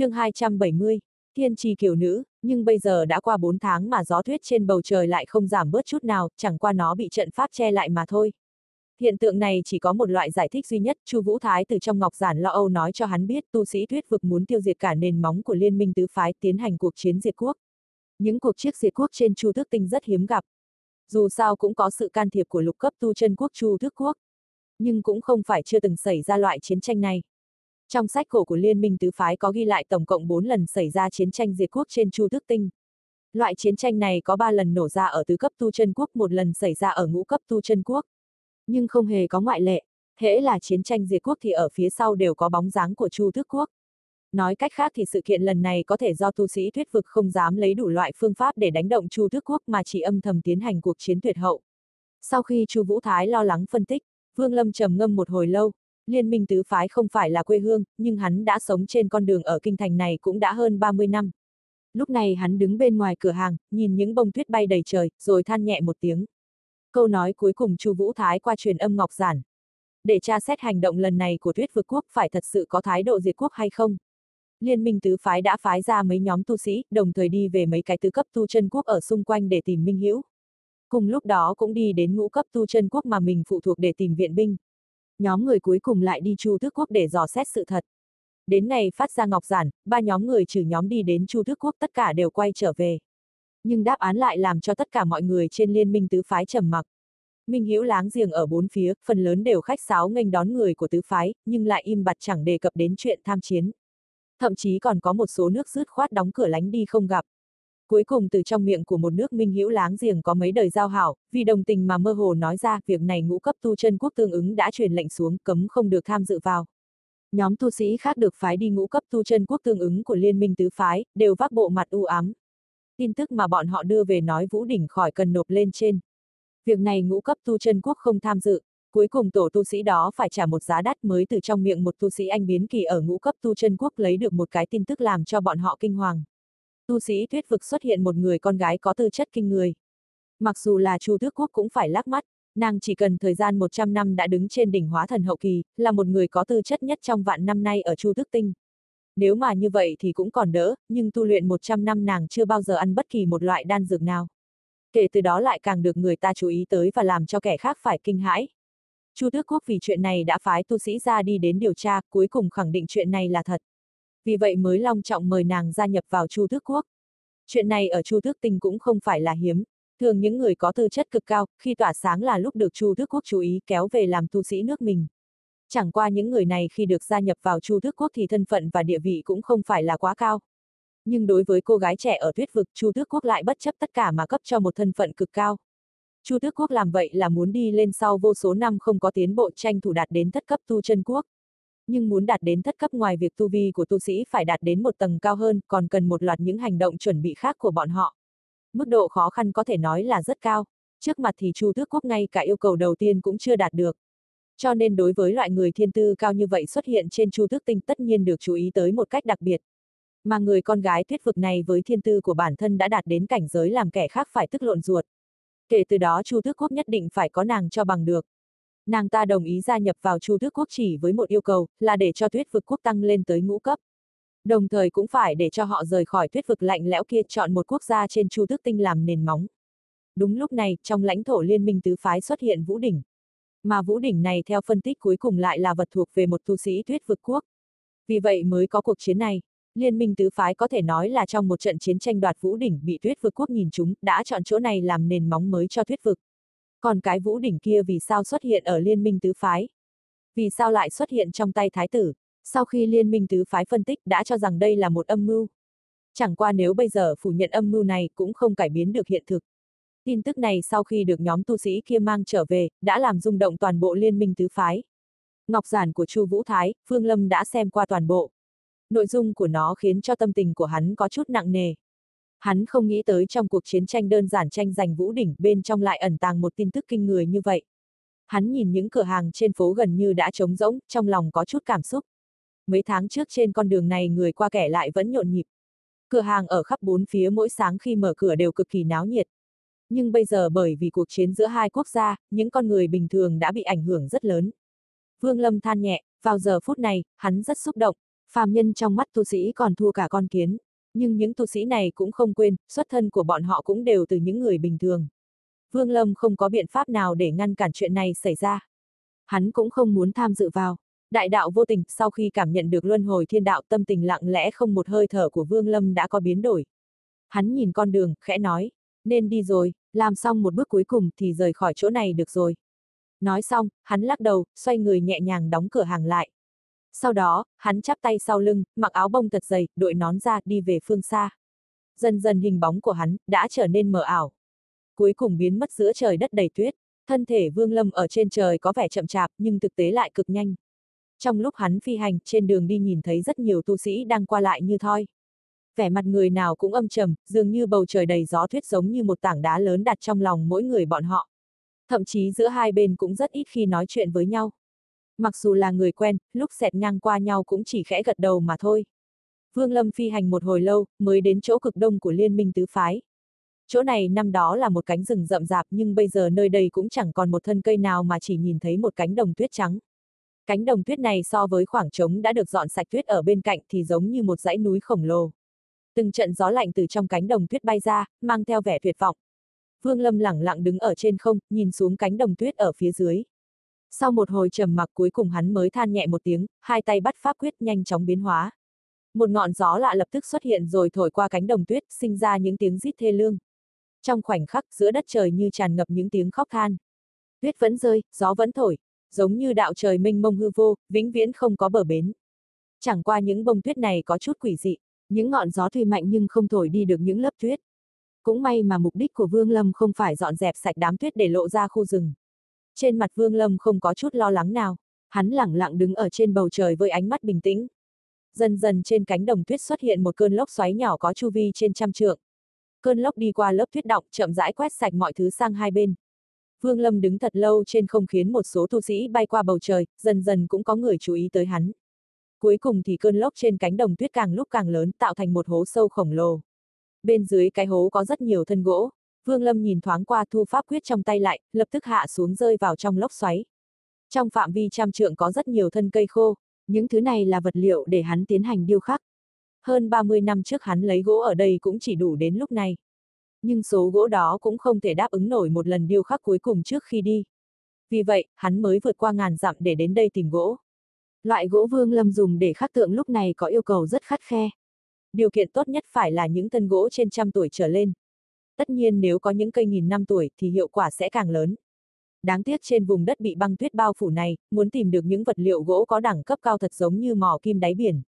Chương 270, Thiên trì kiều nữ, nhưng bây giờ đã qua 4 tháng mà gió tuyết trên bầu trời lại không giảm bớt chút nào, chẳng qua nó bị trận pháp che lại mà thôi. Hiện tượng này chỉ có một loại giải thích duy nhất, Chu Vũ Thái từ trong ngọc giản lo âu nói cho hắn biết tu sĩ Tuyết Vực muốn tiêu diệt cả nền móng của Liên Minh tứ phái tiến hành cuộc chiến diệt quốc. Những cuộc chiến diệt quốc trên Chu Tước Tinh rất hiếm gặp. Dù sao cũng có sự can thiệp của lục cấp tu chân quốc Chu Tước Quốc. Nhưng cũng không phải chưa từng xảy ra loại chiến tranh này. Trong sách cổ của Liên Minh tứ phái có ghi lại tổng cộng 4 lần xảy ra chiến tranh diệt quốc trên Chu Tước Tinh. Loại chiến tranh này có 3 lần nổ ra ở tứ cấp tu chân quốc, 1 lần xảy ra ở ngũ cấp tu chân quốc. Nhưng không hề có ngoại lệ, hễ là chiến tranh diệt quốc thì ở phía sau đều có bóng dáng của Chu Tước Quốc. Nói cách khác thì sự kiện lần này có thể do tu sĩ Tuyết Vực không dám lấy đủ loại phương pháp để đánh động Chu Tước Quốc mà chỉ âm thầm tiến hành cuộc chiến tuyệt hậu. Sau khi Chu Vũ Thái lo lắng phân tích, Vương Lâm trầm ngâm một hồi lâu. Liên Minh tứ phái không phải là quê hương, nhưng hắn đã sống trên con đường ở kinh thành này cũng đã hơn 30 năm. Lúc này hắn đứng bên ngoài cửa hàng, nhìn những bông tuyết bay đầy trời, rồi than nhẹ một tiếng. Câu nói cuối cùng Chu Vũ Thái qua truyền âm ngọc giản. Để tra xét hành động lần này của Tuyết Vực Quốc phải thật sự có thái độ diệt quốc hay không. Liên Minh tứ phái đã phái ra mấy nhóm tu sĩ, đồng thời đi về mấy cái tứ cấp tu chân quốc ở xung quanh để tìm minh hữu. Cùng lúc đó cũng đi đến ngũ cấp tu chân quốc mà mình phụ thuộc để tìm viện binh. Nhóm người cuối cùng lại đi Chu Tước Quốc để dò xét sự thật. Đến ngày phát ra ngọc giản, 3 nhóm người trừ nhóm đi đến Chu Tước Quốc tất cả đều quay trở về. Nhưng đáp án lại làm cho tất cả mọi người trên Liên Minh tứ phái trầm mặc. Minh hữu láng giềng ở 4 phía, phần lớn đều khách sáo nghênh đón người của tứ phái, nhưng lại im bặt chẳng đề cập đến chuyện tham chiến. Thậm chí còn có một số nước dứt khoát đóng cửa lánh đi không gặp. Cuối cùng từ trong miệng của một nước minh hữu láng giềng có mấy đời giao hảo, vì đồng tình mà mơ hồ nói ra việc này ngũ cấp tu chân quốc tương ứng đã truyền lệnh xuống cấm không được tham dự vào. Nhóm tu sĩ khác được phái đi ngũ cấp tu chân quốc tương ứng của Liên Minh tứ phái, đều vác bộ mặt u ám. Tin tức mà bọn họ đưa về nói Vũ Đỉnh khỏi cần nộp lên trên. Việc này ngũ cấp tu chân quốc không tham dự, cuối cùng tổ tu sĩ đó phải trả một giá đắt mới từ trong miệng một tu sĩ anh biến kỳ ở ngũ cấp tu chân quốc lấy được một cái tin tức làm cho bọn họ kinh hoàng. Tu sĩ Tuyết Vực xuất hiện một người con gái có tư chất kinh người. Mặc dù là Chu Tước Quốc cũng phải lắc mắt, nàng chỉ cần thời gian 100 năm đã đứng trên đỉnh hóa thần hậu kỳ, là một người có tư chất nhất trong vạn năm nay ở Chu Tước Tinh. Nếu mà như vậy thì cũng còn đỡ, nhưng tu luyện 100 năm nàng chưa bao giờ ăn bất kỳ một loại đan dược nào. Kể từ đó lại càng được người ta chú ý tới và làm cho kẻ khác phải kinh hãi. Chu Tước Quốc vì chuyện này đã phái tu sĩ ra đi đến điều tra, cuối cùng khẳng định chuyện này là thật. Vì vậy mới long trọng mời nàng gia nhập vào Chu Tước Quốc. Chuyện này ở Chu Tước Tinh cũng không phải là hiếm, thường những người có tư chất cực cao, khi tỏa sáng là lúc được Chu Tước Quốc chú ý kéo về làm tu sĩ nước mình. Chẳng qua những người này khi được gia nhập vào Chu Tước Quốc thì thân phận và địa vị cũng không phải là quá cao. Nhưng đối với cô gái trẻ ở Tuyết Vực, Chu Tước Quốc lại bất chấp tất cả mà cấp cho một thân phận cực cao. Chu Tước Quốc làm vậy là muốn đi lên sau vô số năm không có tiến bộ tranh thủ đạt đến thất cấp tu chân quốc. Nhưng muốn đạt đến thất cấp ngoài việc tu vi của tu sĩ phải đạt đến một tầng cao hơn, còn cần một loạt những hành động chuẩn bị khác của bọn họ. Mức độ khó khăn có thể nói là rất cao. Trước mặt thì Chu Tước Quốc ngay cả yêu cầu đầu tiên cũng chưa đạt được. Cho nên đối với loại người thiên tư cao như vậy xuất hiện trên Chu Tước Tinh tất nhiên được chú ý tới một cách đặc biệt. Mà người con gái Tuyết Vực này với thiên tư của bản thân đã đạt đến cảnh giới làm kẻ khác phải tức lộn ruột. Kể từ đó Chu Tước Quốc nhất định phải có nàng cho bằng được. Nàng ta đồng ý gia nhập vào Chu Tước Quốc chỉ với một yêu cầu, là để cho Tuyết Vực Quốc tăng lên tới ngũ cấp. Đồng thời cũng phải để cho họ rời khỏi Tuyết Vực lạnh lẽo kia, chọn một quốc gia trên Chu Tước Tinh làm nền móng. Đúng lúc này, trong lãnh thổ Liên Minh tứ phái xuất hiện Vũ Đỉnh. Mà Vũ Đỉnh này theo phân tích cuối cùng lại là vật thuộc về một tu sĩ Tuyết Vực Quốc. Vì vậy mới có cuộc chiến này, Liên Minh tứ phái có thể nói là trong một trận chiến tranh đoạt Vũ Đỉnh bị Tuyết Vực Quốc nhìn trúng, đã chọn chỗ này làm nền móng mới cho Tuyết Vực. Còn cái Vũ Đỉnh kia vì sao xuất hiện ở Liên Minh tứ phái? Vì sao lại xuất hiện trong tay Thái tử? Sau khi Liên Minh tứ phái phân tích đã cho rằng đây là một âm mưu. Chẳng qua nếu bây giờ phủ nhận âm mưu này cũng không cải biến được hiện thực. Tin tức này sau khi được nhóm tu sĩ kia mang trở về, đã làm rung động toàn bộ Liên Minh tứ phái. Ngọc giản của Chu Vũ Thái, Vương Lâm đã xem qua toàn bộ. Nội dung của nó khiến cho tâm tình của hắn có chút nặng nề. Hắn không nghĩ tới trong cuộc chiến tranh đơn giản tranh giành Vũ Đỉnh bên trong lại ẩn tàng một tin tức kinh người như vậy. Hắn nhìn những cửa hàng trên phố gần như đã trống rỗng, trong lòng có chút cảm xúc. Mấy tháng trước trên con đường này người qua kẻ lại vẫn nhộn nhịp. Cửa hàng ở khắp 4 phía mỗi sáng khi mở cửa đều cực kỳ náo nhiệt. Nhưng bây giờ bởi vì cuộc chiến giữa hai quốc gia, những con người bình thường đã bị ảnh hưởng rất lớn. Vương Lâm than nhẹ, vào giờ phút này, hắn rất xúc động. Phàm nhân trong mắt tu sĩ còn thua cả con kiến, nhưng những tu sĩ này cũng không quên, xuất thân của bọn họ cũng đều từ những người bình thường. Vương Lâm không có biện pháp nào để ngăn cản chuyện này xảy ra. Hắn cũng không muốn tham dự vào. Đại đạo vô tình, sau khi cảm nhận được luân hồi thiên đạo, tâm tình lặng lẽ không một hơi thở của Vương Lâm đã có biến đổi. Hắn nhìn con đường, khẽ nói, nên đi rồi, làm xong một bước cuối cùng thì rời khỏi chỗ này được rồi. Nói xong, hắn lắc đầu, xoay người nhẹ nhàng đóng cửa hàng lại. Sau đó, hắn chắp tay sau lưng, mặc áo bông thật dày, đội nón ra, đi về phương xa. Dần dần hình bóng của hắn đã trở nên mờ ảo. Cuối cùng biến mất giữa trời đất đầy tuyết. Thân thể Vương Lâm ở trên trời có vẻ chậm chạp nhưng thực tế lại cực nhanh. Trong lúc hắn phi hành, trên đường đi nhìn thấy rất nhiều tu sĩ đang qua lại như thoi. Vẻ mặt người nào cũng âm trầm, dường như bầu trời đầy gió tuyết giống như một tảng đá lớn đặt trong lòng mỗi người bọn họ. Thậm chí giữa hai bên cũng rất ít khi nói chuyện với nhau. Mặc dù là người quen, lúc xẹt ngang qua nhau cũng chỉ khẽ gật đầu mà thôi. Vương Lâm phi hành một hồi lâu, mới đến chỗ cực đông của Liên Minh Tứ Phái. Chỗ này năm đó là một cánh rừng rậm rạp nhưng bây giờ nơi đây cũng chẳng còn một thân cây nào mà chỉ nhìn thấy một cánh đồng tuyết trắng. Cánh đồng tuyết này so với khoảng trống đã được dọn sạch tuyết ở bên cạnh thì giống như một dãy núi khổng lồ. Từng trận gió lạnh từ trong cánh đồng tuyết bay ra, mang theo vẻ tuyệt vọng. Vương Lâm lẳng lặng đứng ở trên không, nhìn xuống cánh đồng tuyết ở phía dưới. Sau một hồi trầm mặc cuối cùng hắn mới than nhẹ một tiếng, hai tay bắt pháp quyết nhanh chóng biến hóa. Một ngọn gió lạ lập tức xuất hiện rồi thổi qua cánh đồng tuyết, sinh ra những tiếng rít thê lương. Trong khoảnh khắc giữa đất trời như tràn ngập những tiếng khóc than. Tuyết vẫn rơi, gió vẫn thổi, giống như đạo trời mênh mông hư vô, vĩnh viễn không có bờ bến. Chẳng qua những bông tuyết này có chút quỷ dị, những ngọn gió tuy mạnh nhưng không thổi đi được những lớp tuyết. Cũng may mà mục đích của Vương Lâm không phải dọn dẹp sạch đám tuyết để lộ ra khu rừng. Trên mặt Vương Lâm không có chút lo lắng nào, hắn lẳng lặng đứng ở trên bầu trời với ánh mắt bình tĩnh. Dần dần trên cánh đồng tuyết xuất hiện một cơn lốc xoáy nhỏ có chu vi trên 100 trượng. Cơn lốc đi qua lớp tuyết đọng, chậm rãi quét sạch mọi thứ sang hai bên. Vương Lâm đứng thật lâu trên không khiến một số tu sĩ bay qua bầu trời, dần dần cũng có người chú ý tới hắn. Cuối cùng thì cơn lốc trên cánh đồng tuyết càng lúc càng lớn, tạo thành một hố sâu khổng lồ. Bên dưới cái hố có rất nhiều thân gỗ. Vương Lâm nhìn thoáng qua, thu pháp quyết trong tay lại, lập tức hạ xuống rơi vào trong lốc xoáy. Trong phạm vi 100 trượng có rất nhiều thân cây khô, những thứ này là vật liệu để hắn tiến hành điêu khắc. Hơn 30 năm trước hắn lấy gỗ ở đây cũng chỉ đủ đến lúc này. Nhưng số gỗ đó cũng không thể đáp ứng nổi một lần điêu khắc cuối cùng trước khi đi. Vì vậy, hắn mới vượt qua ngàn dặm để đến đây tìm gỗ. Loại gỗ Vương Lâm dùng để khắc tượng lúc này có yêu cầu rất khắt khe. Điều kiện tốt nhất phải là những thân gỗ trên 100 tuổi trở lên. Tất nhiên nếu có những cây 1000 năm tuổi thì hiệu quả sẽ càng lớn. Đáng tiếc trên vùng đất bị băng tuyết bao phủ này, muốn tìm được những vật liệu gỗ có đẳng cấp cao thật giống như mỏ kim đáy biển.